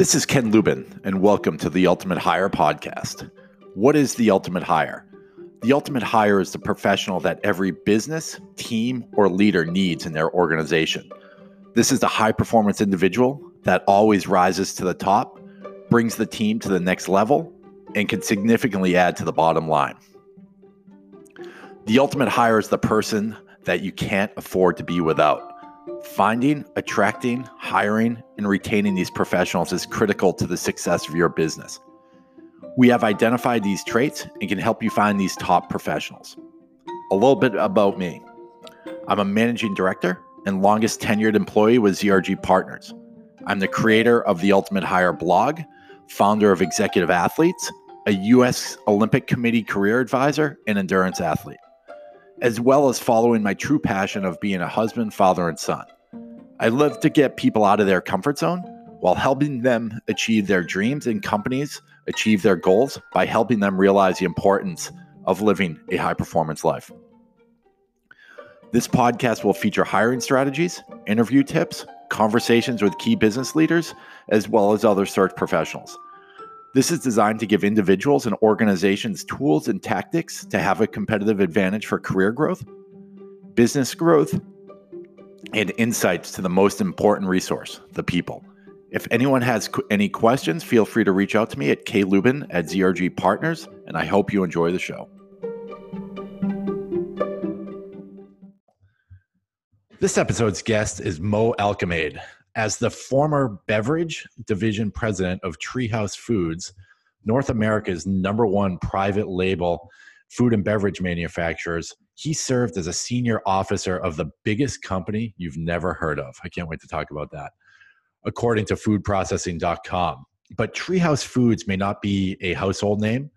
This is Ken Lubin, and welcome to the Ultimate Hire podcast. What is the Ultimate Hire? The Ultimate Hire is the professional that every business, team, or leader needs in their organization. This is the high-performance individual that always rises to the top, brings the team to the next level, and can significantly add to the bottom line. The Ultimate Hire is the person that you can't afford to be without. Finding, attracting, hiring, and retaining these professionals is critical to the success of your business. We have identified these traits and can help you find these top professionals. A little bit about me. I'm a managing director and longest tenured employee with ZRG Partners. I'm the creator of the Ultimate Hire blog, founder of Executive Athletes, a U.S. Olympic Committee career advisor, and endurance athlete, as well as following my true passion of being a husband, father, and son. I love to get people out of their comfort zone while helping them achieve their dreams and companies achieve their goals by helping them realize the importance of living a high-performance life. This podcast will feature hiring strategies, interview tips, conversations with key business leaders, as well as other search professionals. This is designed to give individuals and organizations tools and tactics to have a competitive advantage for career growth, business growth, and insights to the most important resource, the people. If anyone has any questions, feel free to reach out to me at klubin at ZRG Partners, and I hope you enjoy the show. This episode's guest is Moe Alkemade. As the former beverage division president of TreeHouse Foods, North America's number one private label food and beverage manufacturers, he served as a senior officer of the biggest company you've never heard of. I can't wait to talk about that, according to FoodProcessing.com. But TreeHouse Foods may not be a household name,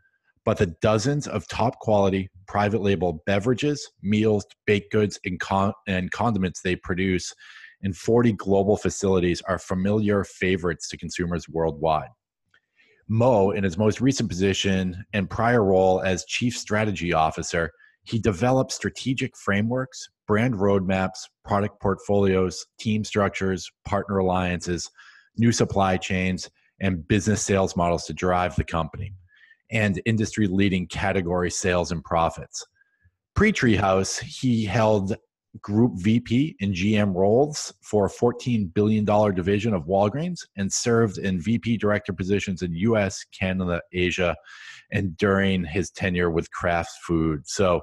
but the dozens of top quality private label beverages, meals, baked goods, and condiments they produce in 40 global facilities are familiar favorites to consumers worldwide. Moe, in his most recent position and prior role as Chief Strategy Officer, he developed strategic frameworks, brand roadmaps, product portfolios, team structures, partner alliances, new supply chains, and business sales models to drive the company, and industry-leading category sales and profits. Pre-TreeHouse, he held Group VP and GM roles for a $14 billion division of Walgreens and served in VP director positions in US, Canada, Asia, and during his tenure with Kraft Foods. So,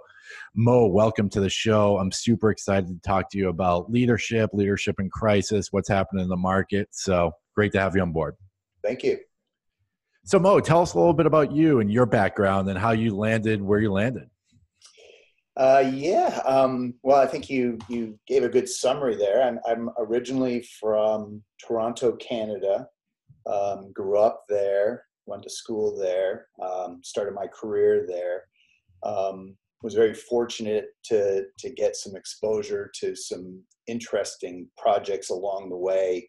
Moe, welcome to the show. I'm super excited to talk to you about leadership in crisis, what's happening in the market. So, great to have you on board. Thank you. So, Moe, tell us a little bit about you and your background and how you landed where you landed. Well, I think you gave a good summary there. I'm originally from Toronto, Canada, grew up there, went to school there, started my career there, was very fortunate to get some exposure to some interesting projects along the way.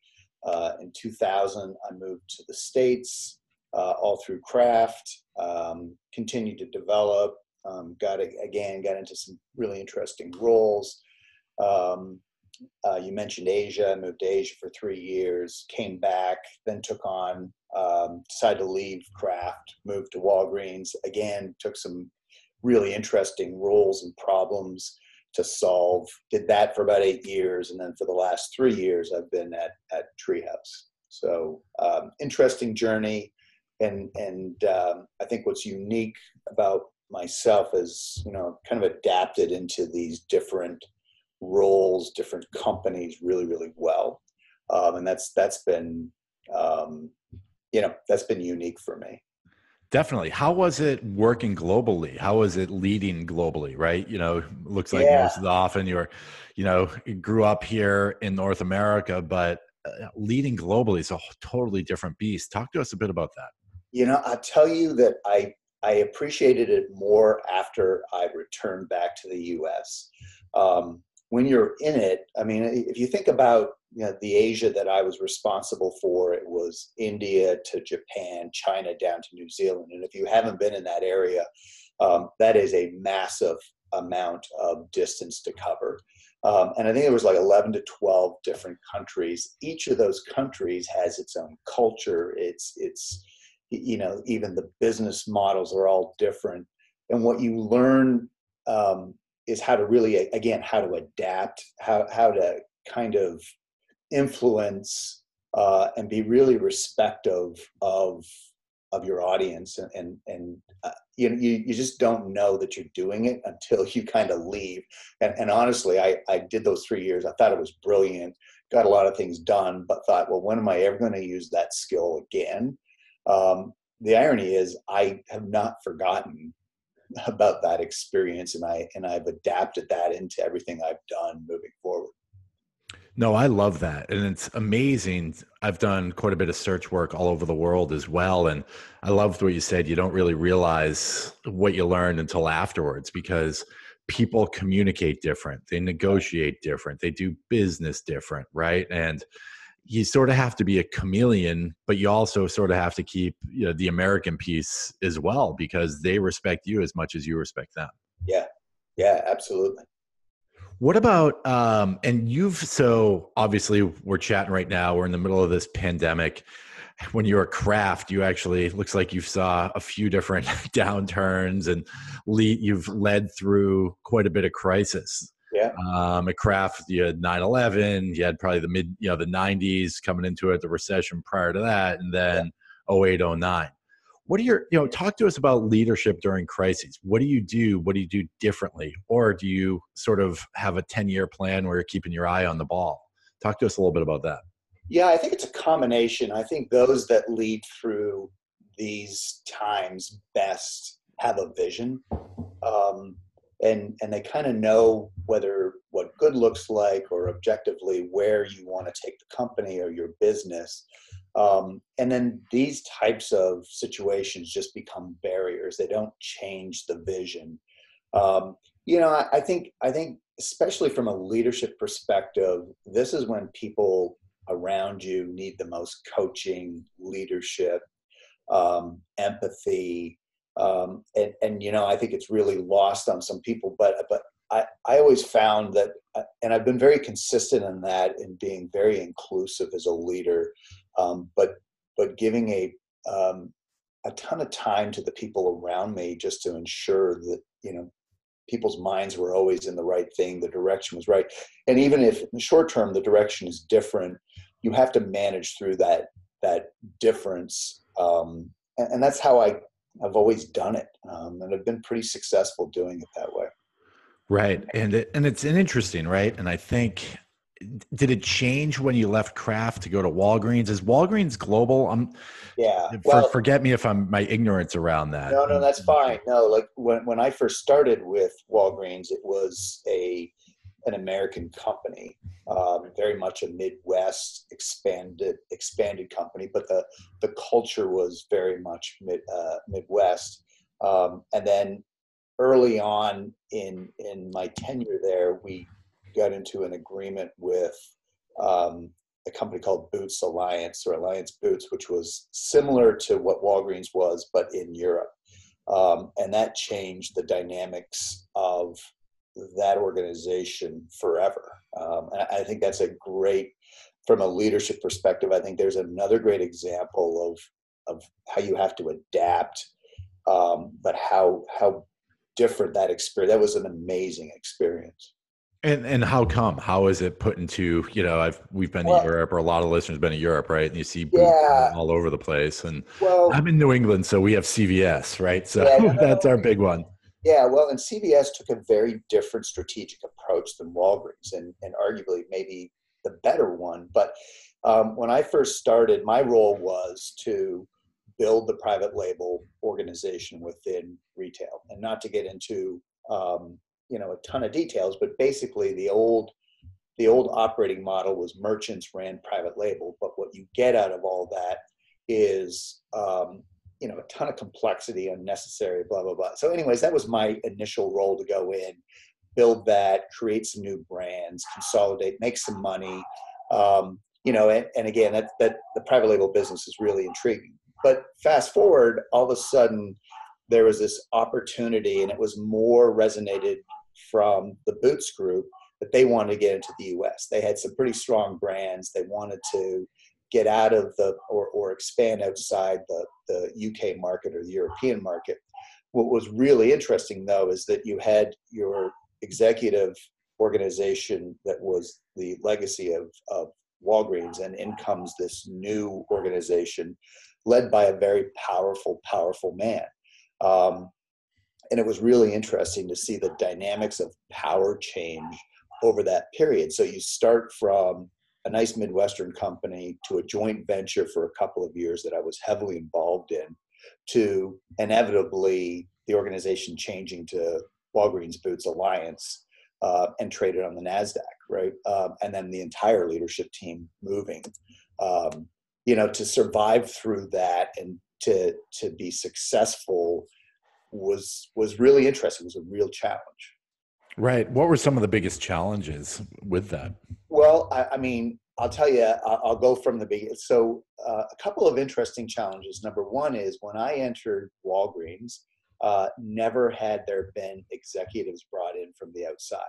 In 2000, I moved to the States, all through Kraft, continued to develop. Got into some really interesting roles. You mentioned Asia. I moved to Asia for 3 years, came back, then took on, decided to leave Kraft, moved to Walgreens. Again, took some really interesting roles and problems to solve. Did that for about 8 years, and then for the last 3 years, I've been at TreeHouse. So interesting journey, and I think what's unique about myself is, kind of adapted into these different roles, different companies really, really well. And that's been unique for me. Definitely. How was it working globally? How was it leading globally? Right. Looks like most of the often you're, you grew up here in North America, but leading globally is a totally different beast. Talk to us a bit about that. I tell you that I appreciated it more after I returned back to the U.S. When you're in it, if you think about the Asia that I was responsible for, it was India to Japan, China down to New Zealand. And if you haven't been in that area, that is a massive amount of distance to cover. And I think it was like 11 to 12 different countries. Each of those countries has its own culture. It's you know, even the business models are all different. And what you learn is how to really, again, how to adapt, how to kind of influence and be really respectful of your audience. And you just don't know that you're doing it until you kind of leave. And honestly, I did those 3 years. I thought it was brilliant, got a lot of things done, but thought, well, when am I ever going to use that skill again? The irony is I have not forgotten about that experience, and I've adapted that into everything I've done moving forward. No, I love that. And it's amazing. I've done quite a bit of search work all over the world as well. And I loved what you said. You don't really realize what you learn until afterwards, because people communicate different. They negotiate different. They do business different, right? And you sort of have to be a chameleon, but you also sort of have to keep, you know, the American piece as well, because they respect you as much as you respect them. Yeah. Yeah, absolutely. What about, so obviously we're chatting right now, we're in the middle of this pandemic. When you're at Kraft, you actually, it looks like you saw a few different downturns, and you've led through quite a bit of crisis. Yeah. At Kraft, you had 9/11, you had probably the '90s coming into it, the recession prior to that, and then 08, 09. What are talk to us about leadership during crises. What do you do? What do you do differently? Or do you sort of have a 10-year plan where you're keeping your eye on the ball? Talk to us a little bit about that. Yeah, I think it's a combination. I think those that lead through these times best have a vision. And they kind of know what good looks like, or objectively where you want to take the company or your business. And then these types of situations just become barriers. They don't change the vision. I think especially from a leadership perspective, this is when people around you need the most coaching, leadership, empathy. And I think it's really lost on some people, but I always found that, and I've been very consistent in that, in being very inclusive as a leader, but giving a ton of time to the people around me, just to ensure that, you know, people's minds were always in the right thing, the direction was right. And even if in the short term, the direction is different, you have to manage through that difference. And that's how I've always done it. And I've been pretty successful doing it that way. Right. And it's an interesting, right? And I think, did it change when you left Kraft to go to Walgreens? Is Walgreens global? Forget me if I'm my ignorance around that. No, that's fine. No, like when I first started with Walgreens, it was an American company, very much a Midwest expanded company, but the culture was very much Midwest. And then early on in my tenure there, we got into an agreement with a company called Boots Alliance, or Alliance Boots, which was similar to what Walgreens was, but in Europe. And that changed the dynamics of that organization forever. And I think that's from a leadership perspective, I think there's another great example of how you have to adapt, but how different that experience. That was an amazing experience. And how come? How is it put into, we've been to Europe, or a lot of listeners have been to Europe, right? And you see Boots all over the place. And I'm in New England, so we have CVS, right? So that's our big one. Yeah, well, and CVS took a very different strategic approach than Walgreens, and arguably maybe the better one. But when I first started, my role was to build the private label organization within retail, and not to get into a ton of details, but basically the old operating model was merchants ran private label. But what you get out of all that is a ton of complexity, unnecessary, blah, blah, blah. So anyways, that was my initial role, to go in, build that, create some new brands, consolidate, make some money. And again, that the private label business is really intriguing. But fast forward, all of a sudden there was this opportunity, and it was more resonated from the Boots group that they wanted to get into the U.S. They had some pretty strong brands. They wanted to get out of the or expand outside the UK market or the European market. What was really interesting, though, is that you had your executive organization that was the legacy of Walgreens, and in comes this new organization led by a very powerful man. And it was really interesting to see the dynamics of power change over that period. So you start from a nice Midwestern company to a joint venture for a couple of years that I was heavily involved in, to inevitably the organization changing to Walgreens Boots Alliance and traded on the NASDAQ, right? And then the entire leadership team moving. To survive through that and to be successful was really interesting. It was a real challenge. Right. What were some of the biggest challenges with that? Well, I mean, I'll tell you, I'll go from the beginning. So a couple of interesting challenges. Number one is when I entered Walgreens, never had there been executives brought in from the outside.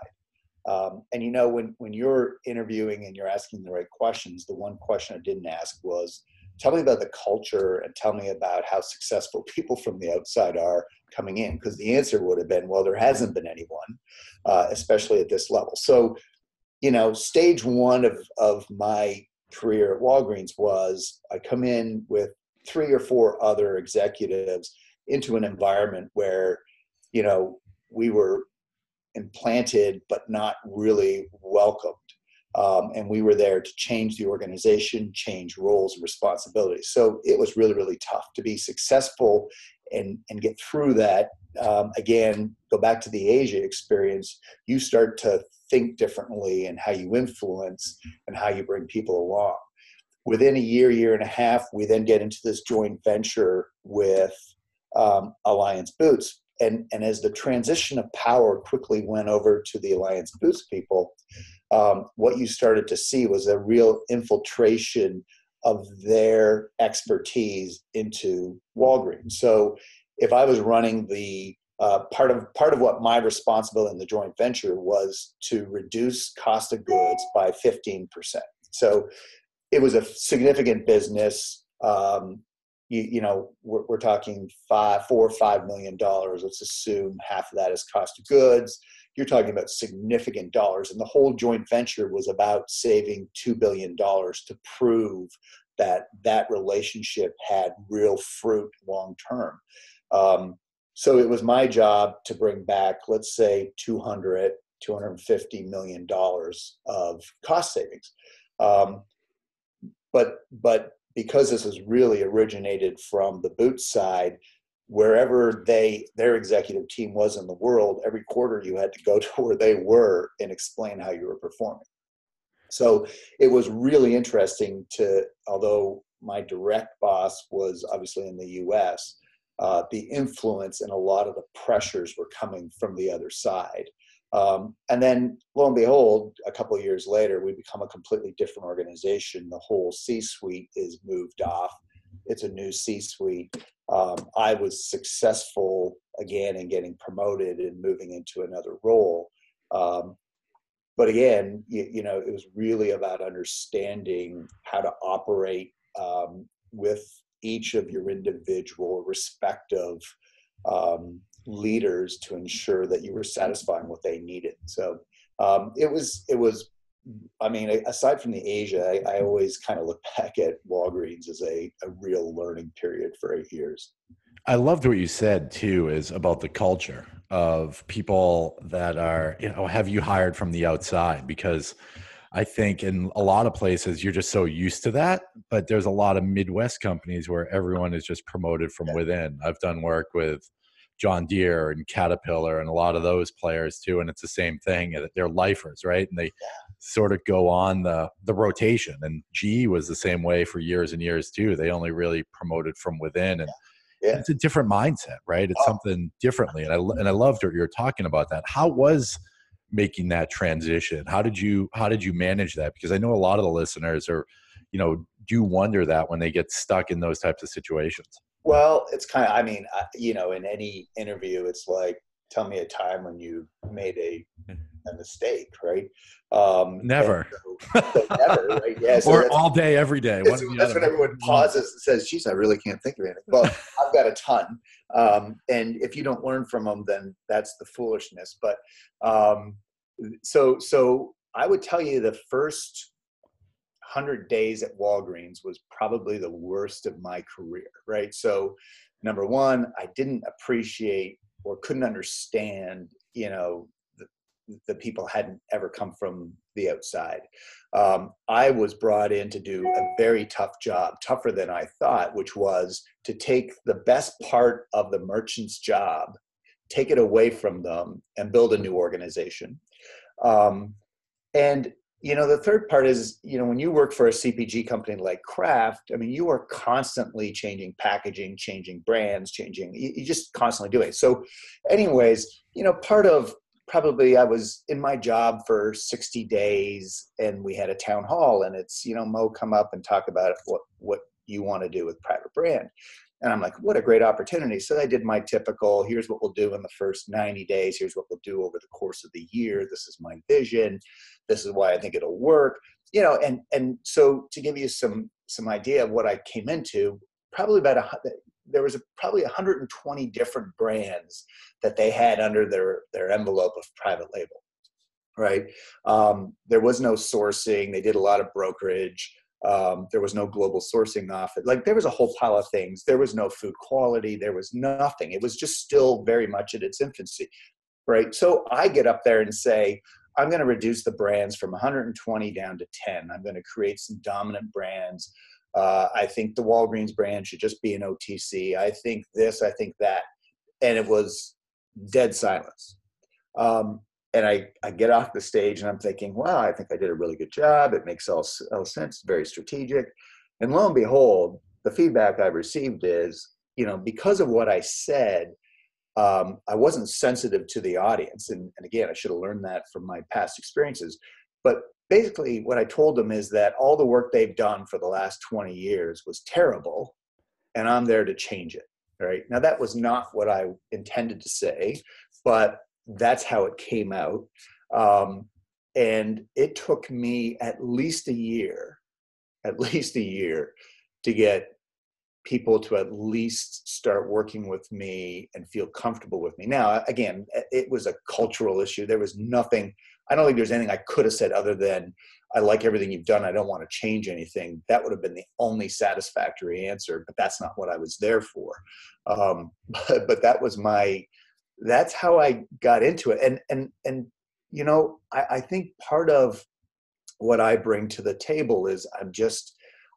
And, when you're interviewing and you're asking the right questions, the one question I didn't ask was, tell me about the culture and tell me about how successful people from the outside are coming in. Because the answer would have been, well, there hasn't been anyone, especially at this level. So, stage one of my career at Walgreens was I come in with 3 or 4 other executives into an environment where, we were implanted but not really welcomed. And we were there to change the organization, change roles and responsibilities. So it was really, really tough to be successful and get through that. Again, go back to the Asia experience. You start to think differently in how you influence and how you bring people along. Within a year, year and a half, we then get into this joint venture with Alliance Boots. And as the transition of power quickly went over to the Alliance Boots people, what you started to see was a real infiltration of their expertise into Walgreens. So if I was running the part of what my responsibility in the joint venture was to reduce cost of goods by 15%. So it was a significant business. We're talking $4 or $5 million. Let's assume half of that is cost of goods. You're talking about significant dollars. And the whole joint venture was about saving $2 billion to prove that that relationship had real fruit long term. So it was my job to bring back, let's say, $200, $250 million of cost savings. But because this is really originated from the boot side, wherever their executive team was in the world, every quarter you had to go to where they were and explain how you were performing. So it was really interesting although my direct boss was obviously in the US, the influence and a lot of the pressures were coming from the other side. And then, lo and behold, a couple of years later, we become a completely different organization. The whole C-suite is moved off. It's a new C-suite. I was successful, again, in getting promoted and moving into another role. But again, it was really about understanding how to operate with each of your individual respective leaders to ensure that you were satisfying what they needed. So it was. I mean, aside from the Asia, I always kind of look back at Walgreens as a real learning period for 8 years. I loved what you said too, is about the culture of people that are, have you hired from the outside? Because I think in a lot of places you're just so used to that, but there's a lot of Midwest companies where everyone is just promoted from within. I've done work with John Deere and Caterpillar and a lot of those players too. And it's the same thing. They're lifers, right? And they sort of go on the rotation. And GE was the same way for years and years too. They only really promoted from within. And it's a different mindset, right? It's something differently. And I loved what you were talking about that. How was making that transition? How did you manage that? Because I know a lot of the listeners are, do wonder that when they get stuck in those types of situations. Well, it's kind of, in any interview, it's like, tell me a time when you made a a mistake, right? Never. So never, right? Yeah, so or all day, every day. That's when everyone pauses and says, geez, I really can't think of anything. Well, I've got a ton. And if you don't learn from them, then that's the foolishness. But so I would tell you the first 100 days at Walgreens was probably the worst of my career, right? So number one, I didn't appreciate or couldn't understand, you know, the people hadn't ever come from the outside. I was brought in to do a very tough job, tougher than I thought, which was to take the best part of the merchant's job, take it away from them, and build a new organization. And you know, the third part is, you know, when you work for a CPG company like Kraft, I mean, you are constantly changing packaging, changing brands, changing, you just constantly do it. So anyways, you know, part of probably I was in my job for 60 days and we had a town hall and it's, you know, Mo, come up and talk about what you want to do with private brand. And I'm like, what a great opportunity. So I did my typical, here's what we'll do in the first 90 days. Here's what we'll do over the course of the year. This is my vision. This is why I think it'll work. You know, and so to give you some idea of what I came into, probably there was probably 120 different brands that they had under their envelope of private label, right? There was no sourcing. They did a lot of brokerage. There was no global sourcing office. Like there was a whole pile of things. There was no food quality. There was nothing. It was just still very much at its infancy, right? So I get up there and say, I'm going to reduce the brands from 120 down to 10. I'm going to create some dominant brands. I think the Walgreens brand should just be an OTC. I think this, I think that. And it was dead silence. And I get off the stage and I'm thinking, wow, I think I did a really good job. It makes all sense, very strategic. And lo and behold, the feedback I received is, you know, because of what I said, I wasn't sensitive to the audience. And again, I should have learned that from my past experiences. But basically what I told them is that all the work they've done for the last 20 years was terrible and I'm there to change it, right? Now that was not what I intended to say, but that's how it came out. And it took me at least a year to get people to at least start working with me and feel comfortable with me. Now, again, it was a cultural issue. There was nothing, I don't think there's anything I could have said other than, I like everything you've done. I don't want to change anything. That would have been the only satisfactory answer, but that's not what I was there for. But that was that's how I got into it. And you know, I think part of what I bring to the table is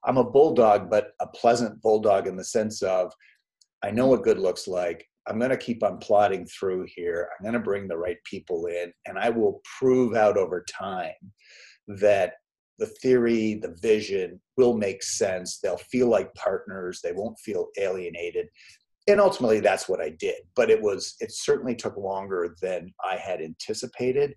I'm a bulldog, but a pleasant bulldog in the sense of, I know what good looks like. I'm going to keep on plodding through here. I'm going to bring the right people in, and I will prove out over time that the theory, the vision will make sense. They'll feel like partners. They won't feel alienated. And ultimately that's what I did, but it certainly took longer than I had anticipated.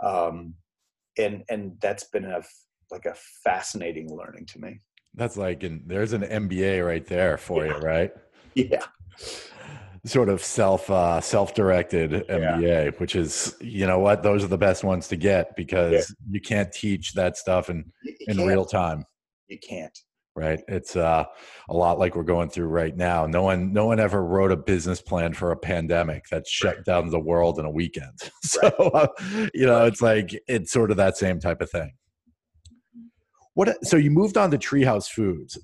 And that's been a fascinating learning to me. That's like, and there's an MBA right there for you, right? Yeah. Sort of self-directed MBA, which is, you know what, those are the best ones to get because you can't teach that stuff in real time. You can't. Right. It's a lot like we're going through right now. No one ever wrote a business plan for a pandemic that shut down the world in a weekend. So, you know, it's like, it's sort of that same type of thing. So you moved on to TreeHouse Foods,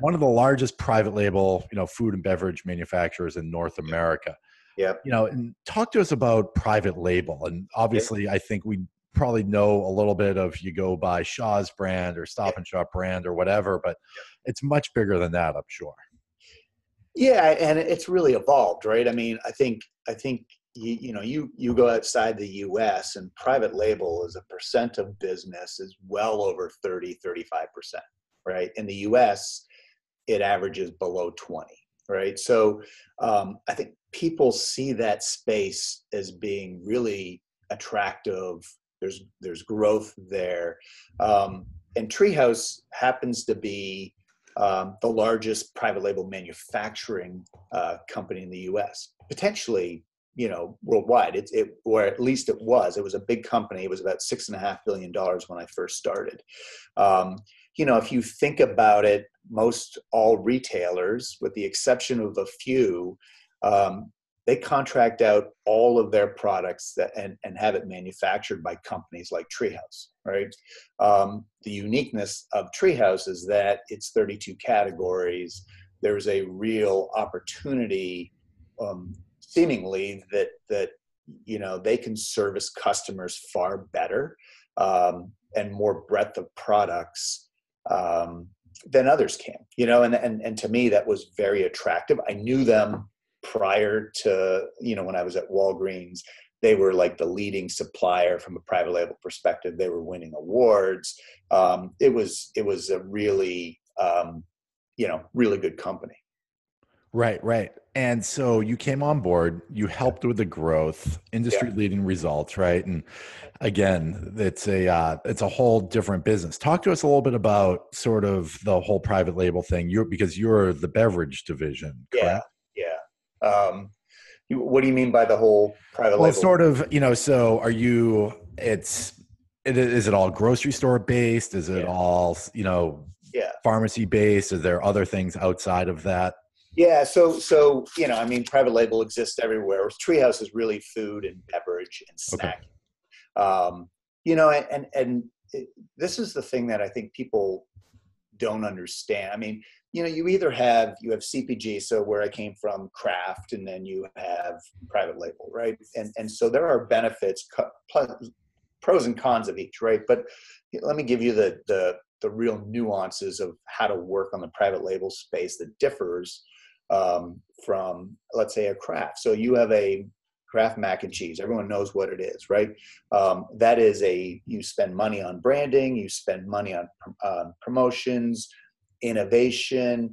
one of the largest private label, you know, food and beverage manufacturers in North America. Yeah. You know, and talk to us about private label. And obviously, I think we probably know a little bit of, you go by Shaw's brand or Stop and Shop brand or whatever, but it's much bigger than that, I'm sure. Yeah, and it's really evolved, right? I mean, I think you know, you go outside the U.S. and private label as a percent of business is well over 30-35%, right? In the U.S., it averages below 20, right? So I think people see that space as being really attractive. There's growth there, and TreeHouse happens to be the largest private label manufacturing company in the U.S. Potentially worldwide. Or at least it was. It was a big company. It was about $6.5 billion when I first started. If you think about it, most all retailers, with the exception of a few, they contract out all of their products and have it manufactured by companies like TreeHouse, right? The uniqueness of TreeHouse is that it's 32 categories. There's a real opportunity, seemingly, that they can service customers far better and more breadth of products than others can. And to me, that was very attractive. I knew them prior to, when I was at Walgreens. They were like the leading supplier from a private label perspective. They were winning awards. It was a really, really good company. Right. And so you came on board, you helped with the growth, industry leading results, right? And again, it's a whole different business. Talk to us a little bit about sort of the whole private label thing, because you're the beverage division, correct? Yeah. What do you mean by the whole private label? Sort of, so are you, is it all grocery store based? Is it all, pharmacy based? Is there other things outside of that? Yeah. So private label exists everywhere. TreeHouse is really food and beverage and snacking. Okay. This is the thing that I think people don't understand. You either have CPG, so where I came from, Kraft, and then you have private label, right? And so there are benefits, pros and cons of each, right? But let me give you the real nuances of how to work on the private label space that differs from, let's say, a Kraft. So you have a Kraft mac and cheese. Everyone knows what it is, right? That is you spend money on branding, you spend money on promotions, innovation,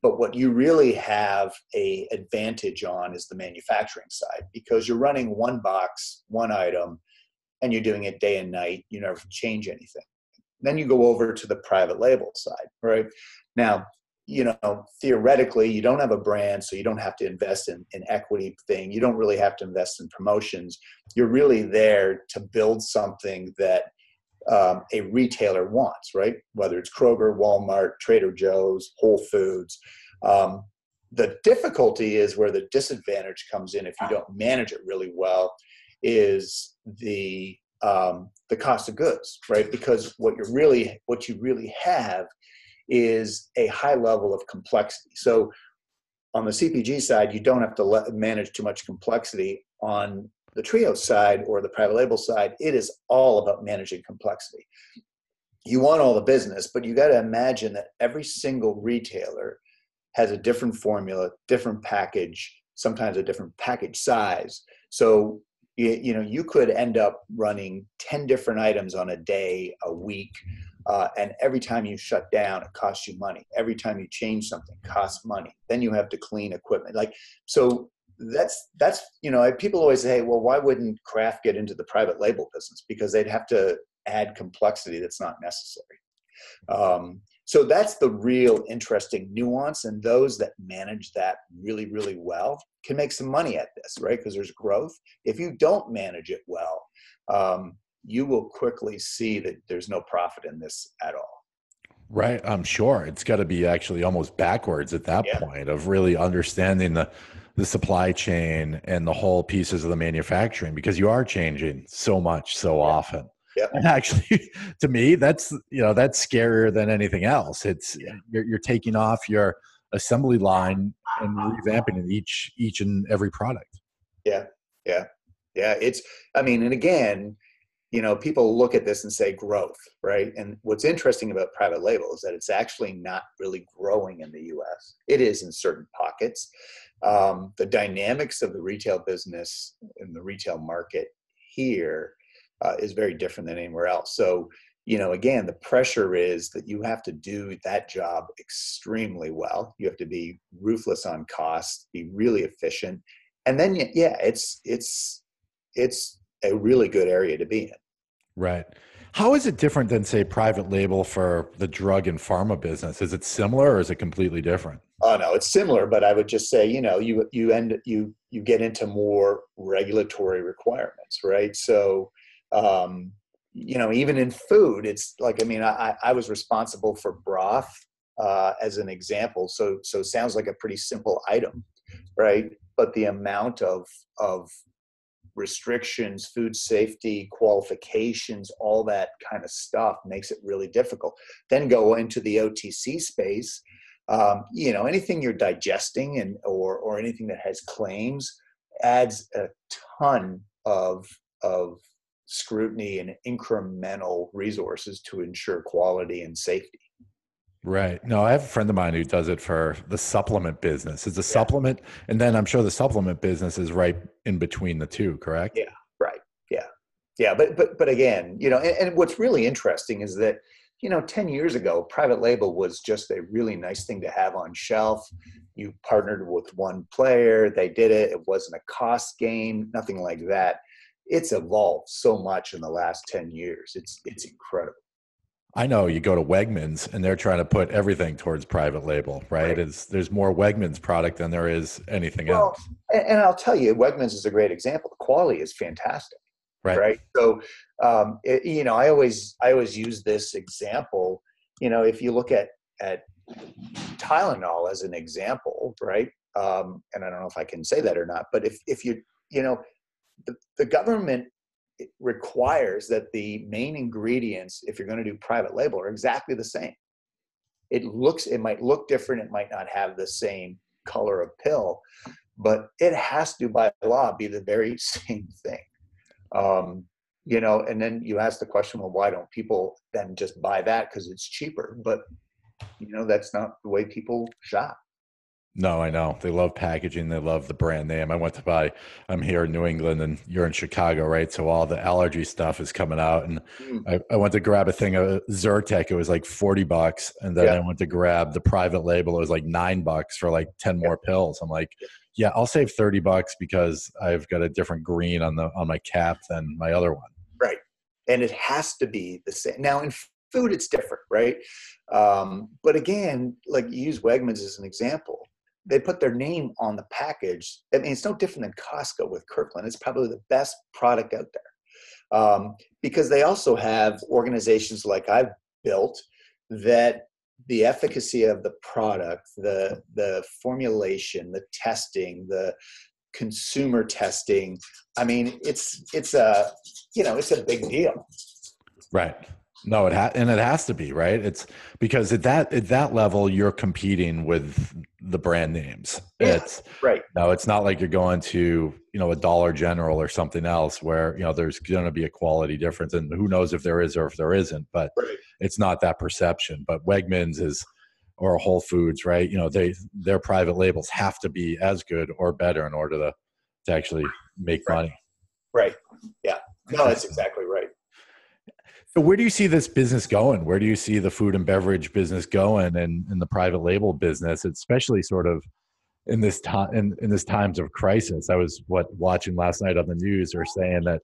but what you really have a advantage on is the manufacturing side, because you're running one box, one item, and you're doing it day and night. You never change anything. Then you go over to the private label side, right? Now, theoretically, you don't have a brand, so you don't have to invest in an equity thing. You don't really have to invest in promotions. You're really there to build something that a retailer wants, right? Whether it's Kroger, Walmart, Trader Joe's, Whole Foods. The difficulty is where the disadvantage comes in if you don't manage it really well is the cost of goods, right? Because what you really have is a high level of complexity. So on the CPG side, you don't have to manage too much complexity. On the TreeHouse side or the private label side, it is all about managing complexity. You want all the business, but you got to imagine that every single retailer has a different formula, different package, sometimes a different package size. So, you could end up running 10 different items on a day, a week, and every time you shut down, it costs you money. Every time you change something, it costs money. Then you have to clean equipment. That's people always say, well, why wouldn't Kraft get into the private label business? Because they'd have to add complexity that's not necessary. So that's the real interesting nuance, and those that manage that really, really well can make some money at this, right? Because there's growth. If you don't manage it well, you will quickly see that there's no profit in this at all. Right, I'm sure. It's got to be actually almost backwards at that point of really understanding the supply chain and the whole pieces of the manufacturing, because you are changing so much so often. Yeah. And actually, to me, that's scarier than anything else. It's you're taking off your assembly line and revamping each and every product. Yeah. And again, people look at this and say growth, right? And what's interesting about private label is that it's actually not really growing in the U.S. It is in certain pockets. The dynamics of the retail business and the retail market here is very different than anywhere else. So, again, the pressure is that you have to do that job extremely well. You have to be ruthless on cost, be really efficient. And then, it's a really good area to be in. Right. How is it different than, say, private label for the drug and pharma business? Is it similar or is it completely different? Oh, no, it's similar, but I would just say, you know, you get into more regulatory requirements, right? So, you know, even in food, it's like, I mean, I was responsible for broth as an example. So it sounds like a pretty simple item, right? But the amount of restrictions, food safety, qualifications, all that kind of stuff makes it really difficult. Then go into the OTC space, you know, anything you're digesting and or anything that has claims adds a ton of scrutiny and incremental resources to ensure quality and safety. Right. No, I have a friend of mine who does it for the supplement business. It's a supplement. And then I'm sure the supplement business is right in between the two, correct? Yeah. Right. Yeah. Yeah. But again, you know, and what's really interesting is that, you know, 10 years ago, private label was just a really nice thing to have on shelf. You partnered with one player. They did it. It wasn't a cost game, nothing like that. It's evolved so much in the last 10 years. It's incredible. I know you go to Wegmans and they're trying to put everything towards private label, right? There's more Wegmans product than there is anything else. And I'll tell you, Wegmans is a great example. The quality is fantastic, right? So, you know, I always use this example. You know, if you look at Tylenol as an example, right? And I don't know if I can say that or not, but if you, you know, the government it requires that the main ingredients, if you're going to do private label, are exactly the same. It might look different. It might not have the same color of pill, but it has to, by law, be the very same thing. You know, and then you ask the question, well, why don't people then just buy that because it's cheaper? But, you know, that's not the way people shop. No, I know. They love packaging. They love the brand name. I'm here in New England and you're in Chicago, right? So all the allergy stuff is coming out. And I went to grab a thing of Zyrtec. It was like $40. And then I went to grab the private label. It was like $9 for like 10 more pills. I'm like, yeah, I'll save $30 because I've got a different green on my cap than my other one. Right. And it has to be the same. Now, in food, it's different, right? But again, like you use Wegmans as an example. They put their name on the package. I mean, it's no different than Costco with Kirkland. It's probably the best product out there because they also have organizations like I've built that the efficacy of the product, the formulation, the testing, the consumer testing. I mean, it's a big deal. Right. No, and it has to be, right? It's because at that level you're competing with the brand names. Yeah, right. No, it's not like you're going to, you know, a Dollar General or something else where, you know, there's going to be a quality difference, and who knows if there is or if there isn't, but it's not that perception. But Wegmans is, or Whole Foods, right? You know, their private labels have to be as good or better in order to actually make money. Right. Yeah. No, that's exactly right. So where do you see this business going? Where do you see the food and beverage business going and the private label business, especially sort of in this time, in this times of crisis? I was watching last night on the news, they're saying that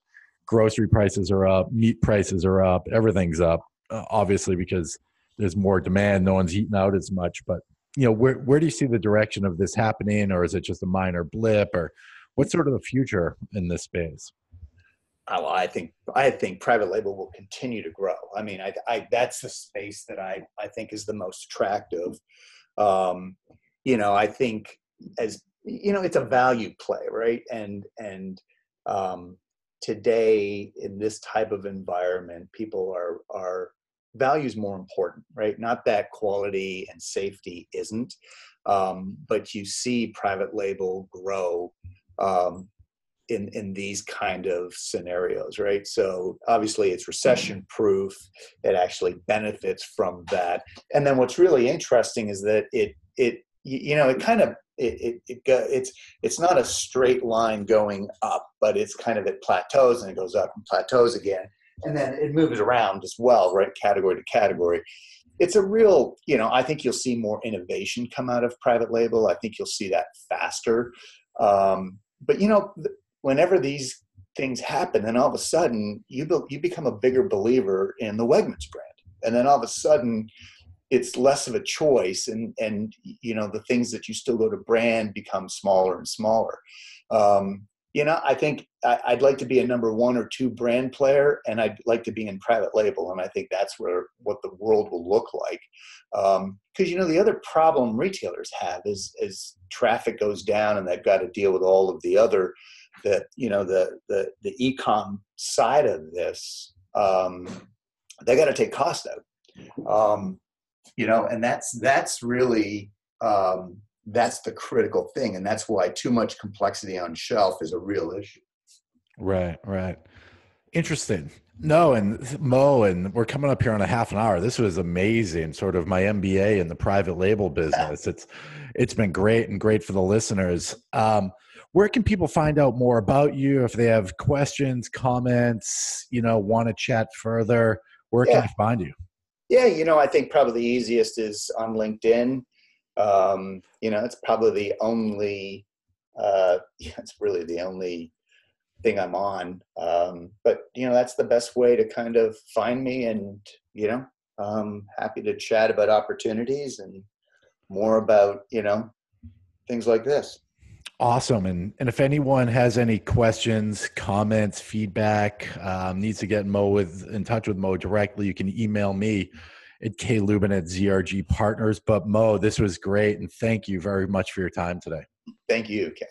grocery prices are up, meat prices are up, everything's up, obviously because there's more demand, no one's eating out as much. But, you know, where do you see the direction of this happening, or is it just a minor blip, or what's sort of the future in this space? Well, I think private label will continue to grow. I mean, that's the space that I think is the most attractive. You know, I think as you know, it's a value play, right? And today in this type of environment, people are value's more important, right? Not that quality and safety isn't, but you see private label grow. In these kind of scenarios, right? So obviously it's recession proof. It actually benefits from that. And then what's really interesting is that it's not a straight line going up, but it's kind of, it plateaus and it goes up and plateaus again. And then it moves around as well, right? Category to category. It's a real, you know, I think you'll see more innovation come out of private label. I think you'll see that faster. But you know, whenever these things happen, and all of a sudden you become a bigger believer in the Wegmans brand. And then all of a sudden it's less of a choice, and you know, the things that you still go to brand become smaller and smaller. You know, I think I'd like to be a number one or two brand player, and I'd like to be in private label. And I think that's what the world will look like. Because, you know, the other problem retailers have is as traffic goes down, and they've got to deal with all of the other, the e-com side of this, they got to take cost out. You know, and that's really, that's the critical thing. And that's why too much complexity on shelf is a real issue. Right, right. Interesting. No, and Mo, and we're coming up here on a half an hour. This was amazing, sort of my MBA in the private label business. Yeah. It's been great, and great for the listeners. Where can people find out more about you if they have questions, comments, you know, want to chat further? Where can I find you? Yeah, you know, I think probably the easiest is on LinkedIn. You know, it's probably the only, it's really the only thing I'm on. But you know, that's the best way to kind of find me, and, you know, I'm happy to chat about opportunities and more about, you know, things like this. Awesome. And if anyone has any questions, comments, feedback, needs to get in touch with Mo directly, you can email me at klubin@zrgpartners.com. But Mo, this was great, and thank you very much for your time today. Thank you, Ken.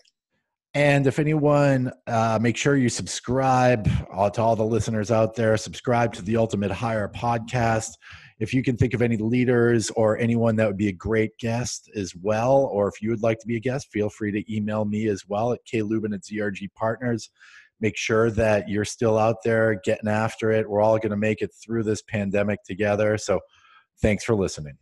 And if anyone, make sure you subscribe to all the listeners out there. Subscribe to the Ultimate Hire podcast. If you can think of any leaders or anyone that would be a great guest as well, or if you would like to be a guest, feel free to email me as well at klubin@zrgpartners.com. Make sure that you're still out there getting after it. We're all going to make it through this pandemic together. So thanks for listening.